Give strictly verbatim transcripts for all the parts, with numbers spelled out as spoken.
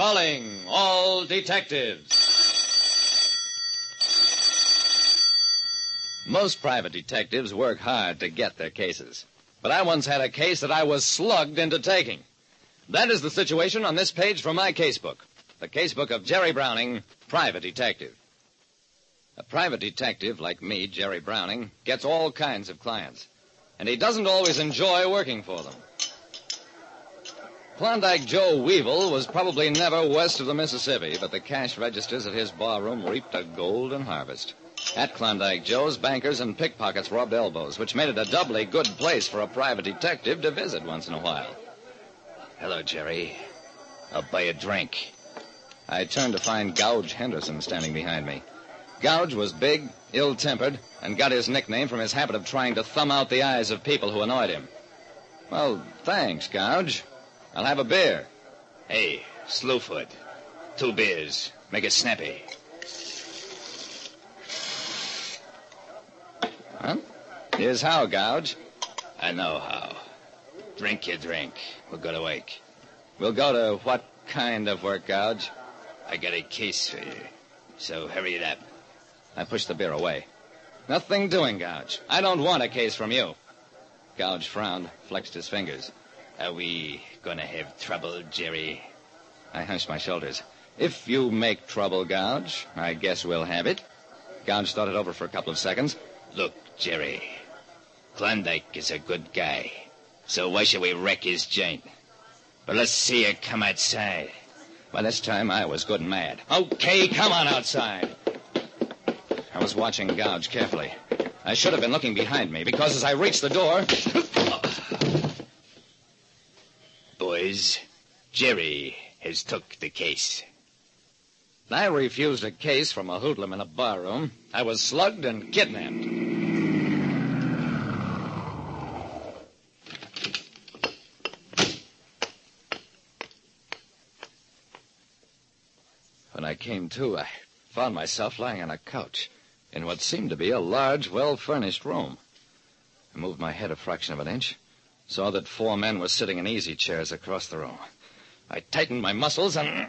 Calling All Detectives. Most private detectives work hard to get their cases. But I once had a case that I was slugged into taking. That is the situation on this page from my casebook. The casebook of Jerry Browning, private detective. A private detective like me, Jerry Browning, gets all kinds of clients. And he doesn't always enjoy working for them. Klondike Joe Weevil was probably never west of the Mississippi, but the cash registers at his barroom reaped a golden harvest. At Klondike Joe's, bankers and pickpockets rubbed elbows, which made it a doubly good place for a private detective to visit once in a while. Hello, Jerry. I'll buy a drink. I turned to find Gouge Henderson standing behind me. Gouge was big, ill-tempered, and got his nickname from his habit of trying to thumb out the eyes of people who annoyed him. Well, thanks, Gouge. I'll have a beer. Hey, slowfoot. Two beers. Make it snappy. Huh? Here's how, Gouge. I know how. Drink your drink. We'll go to work. We'll go to what kind of work, Gouge? I got a case for you, so hurry it up. I pushed the beer away. Nothing doing, Gouge. I don't want a case from you. Gouge frowned, flexed his fingers. Are we gonna have trouble, Jerry? I hunched my shoulders. If you make trouble, Gouge, I guess we'll have it. Gouge thought it over for a couple of seconds. Look, Jerry, Klondike is a good guy, so why should we wreck his joint? But let's see you come outside. By this time, I was good and mad. Okay, come on outside. I was watching Gouge carefully. I should have been looking behind me, because as I reached the door... Boys, Jerry has took the case. I refused a case from a hoodlum in a barroom. I was slugged and kidnapped. When I came to, I found myself lying on a couch in what seemed to be a large, well-furnished room. I moved my head a fraction of an inch, saw that four men were sitting in easy chairs across the room. I tightened my muscles and...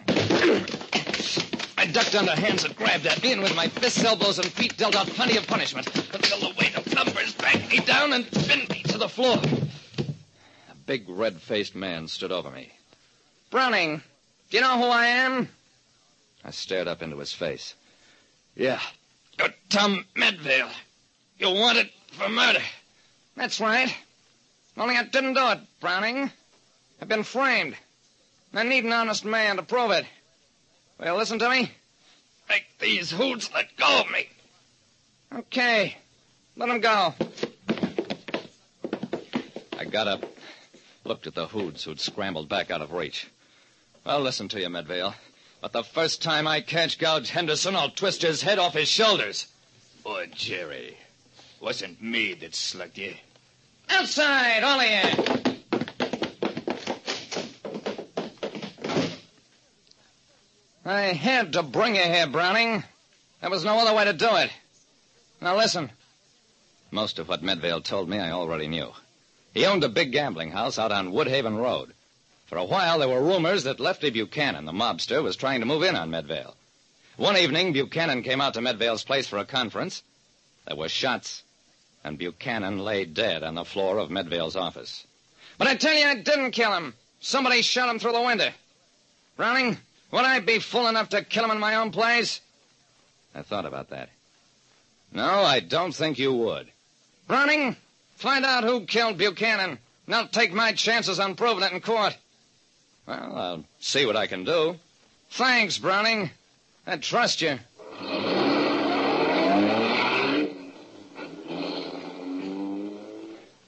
I ducked under hands that grabbed at me, and with my fists, elbows, and feet dealt out plenty of punishment until the weight of numbers dragged me down and pinned me to the floor. A big, red-faced man stood over me. Browning, do you know who I am? I stared up into his face. Yeah, you're Tom Medvale. You're wanted for murder. That's right. Only I didn't do it, Browning. I've been framed. I need an honest man to prove it. Well, listen to me. Make these hoods let go of me. Okay. Let them go. I got up, looked at the hoods who'd scrambled back out of reach. Well, listen to you, Medvale. But the first time I catch Gouge Henderson, I'll twist his head off his shoulders. Boy, Jerry, wasn't me that slugged you. Outside, all of you. I had to bring you here, Browning. There was no other way to do it. Now, listen. Most of what Medvale told me I already knew. He owned a big gambling house out on Woodhaven Road. For a while, there were rumors that Lefty Buchanan, the mobster, was trying to move in on Medvale. One evening, Buchanan came out to Medvale's place for a conference. There were shots, and Buchanan lay dead on the floor of Medvale's office. But I tell you, I didn't kill him. Somebody shot him through the window. Browning... would I be fool enough to kill him in my own place? I thought about that. No, I don't think you would. Browning, find out who killed Buchanan, and I'll take my chances on proving it in court. Well, I'll see what I can do. Thanks, Browning. I trust you.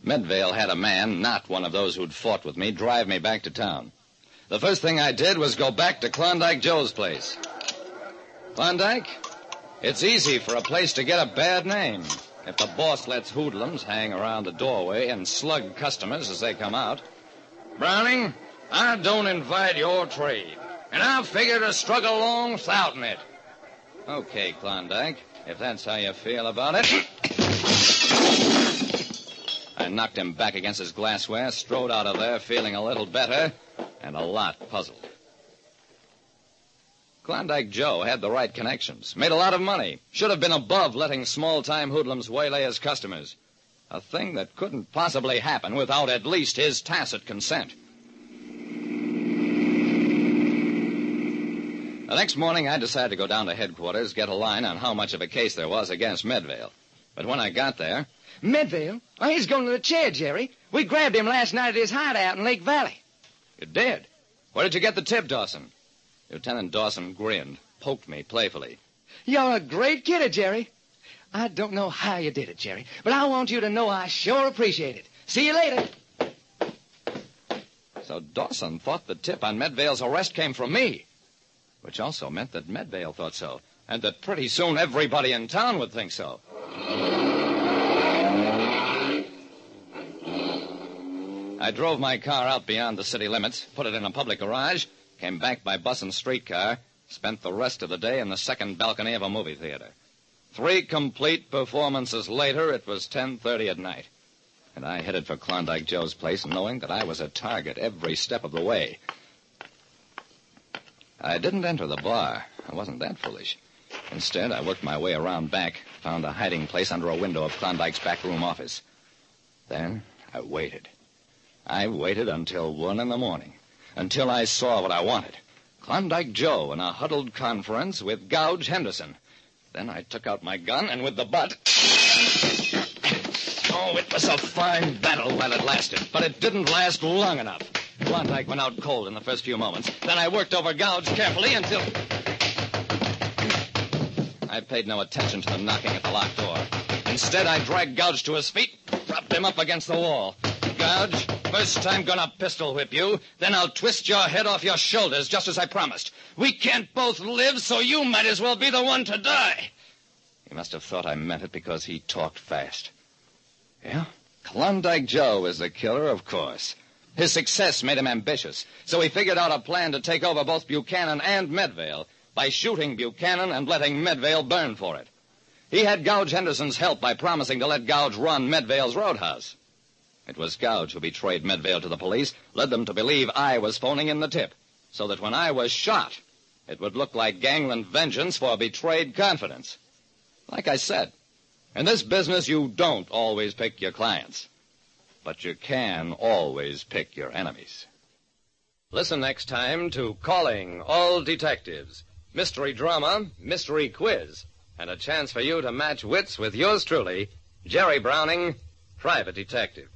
Medvale had a man, not one of those who'd fought with me, drive me back to town. The first thing I did was go back to Klondike Joe's place. Klondike? It's easy for a place to get a bad name if the boss lets hoodlums hang around the doorway and slug customers as they come out. Browning, I don't invite your trade, and I figure to struggle along without it. Okay, Klondike, if that's how you feel about it. I knocked him back against his glassware, strode out of there feeling a little better... and a lot puzzled. Klondike Joe had the right connections, made a lot of money, should have been above letting small-time hoodlums waylay his customers. A thing that couldn't possibly happen without at least his tacit consent. The next morning, I decided to go down to headquarters, get a line on how much of a case there was against Medvale. But when I got there... Medvale? Oh, he's going to the chair, Jerry. We grabbed him last night at his hideout in Lake Valley. You did? Where did you get the tip, Dawson? Lieutenant Dawson grinned, poked me playfully. You're a great kidder, Jerry. I don't know how you did it, Jerry, but I want you to know I sure appreciate it. See you later. So Dawson thought the tip on Medvale's arrest came from me, which also meant that Medvale thought so, and that pretty soon everybody in town would think so. I drove my car out beyond the city limits, put it in a public garage, came back by bus and streetcar, spent the rest of the day in the second balcony of a movie theater. Three complete performances later, it was ten thirty at night, and I headed for Klondike Joe's place, knowing that I was a target every step of the way. I didn't enter the bar. I wasn't that foolish. Instead, I worked my way around back, found a hiding place under a window of Klondike's backroom office. Then I waited. I waited until one in the morning, until I saw what I wanted. Klondike Joe in a huddled conference with Gouge Henderson. Then I took out my gun, and with the butt... Oh, it was a fine battle while it lasted, but it didn't last long enough. Klondike went out cold in the first few moments. Then I worked over Gouge carefully until... I paid no attention to the knocking at the locked door. Instead, I dragged Gouge to his feet, propped him up against the wall. Gouge, first I'm gonna pistol whip you, then I'll twist your head off your shoulders, just as I promised. We can't both live, so you might as well be the one to die. He must have thought I meant it because he talked fast. Yeah? Klondike Joe is the killer, of course. His success made him ambitious, so he figured out a plan to take over both Buchanan and Medvale by shooting Buchanan and letting Medvale burn for it. He had Gouge Henderson's help by promising to let Gouge run Medvale's roadhouse. It was Gouge who betrayed Medvale to the police, led them to believe I was phoning in the tip, so that when I was shot, it would look like gangland vengeance for betrayed confidence. Like I said, in this business you don't always pick your clients. But you can always pick your enemies. Listen next time to Calling All Detectives, mystery drama, mystery quiz, and a chance for you to match wits with yours truly, Jerry Browning, private detective.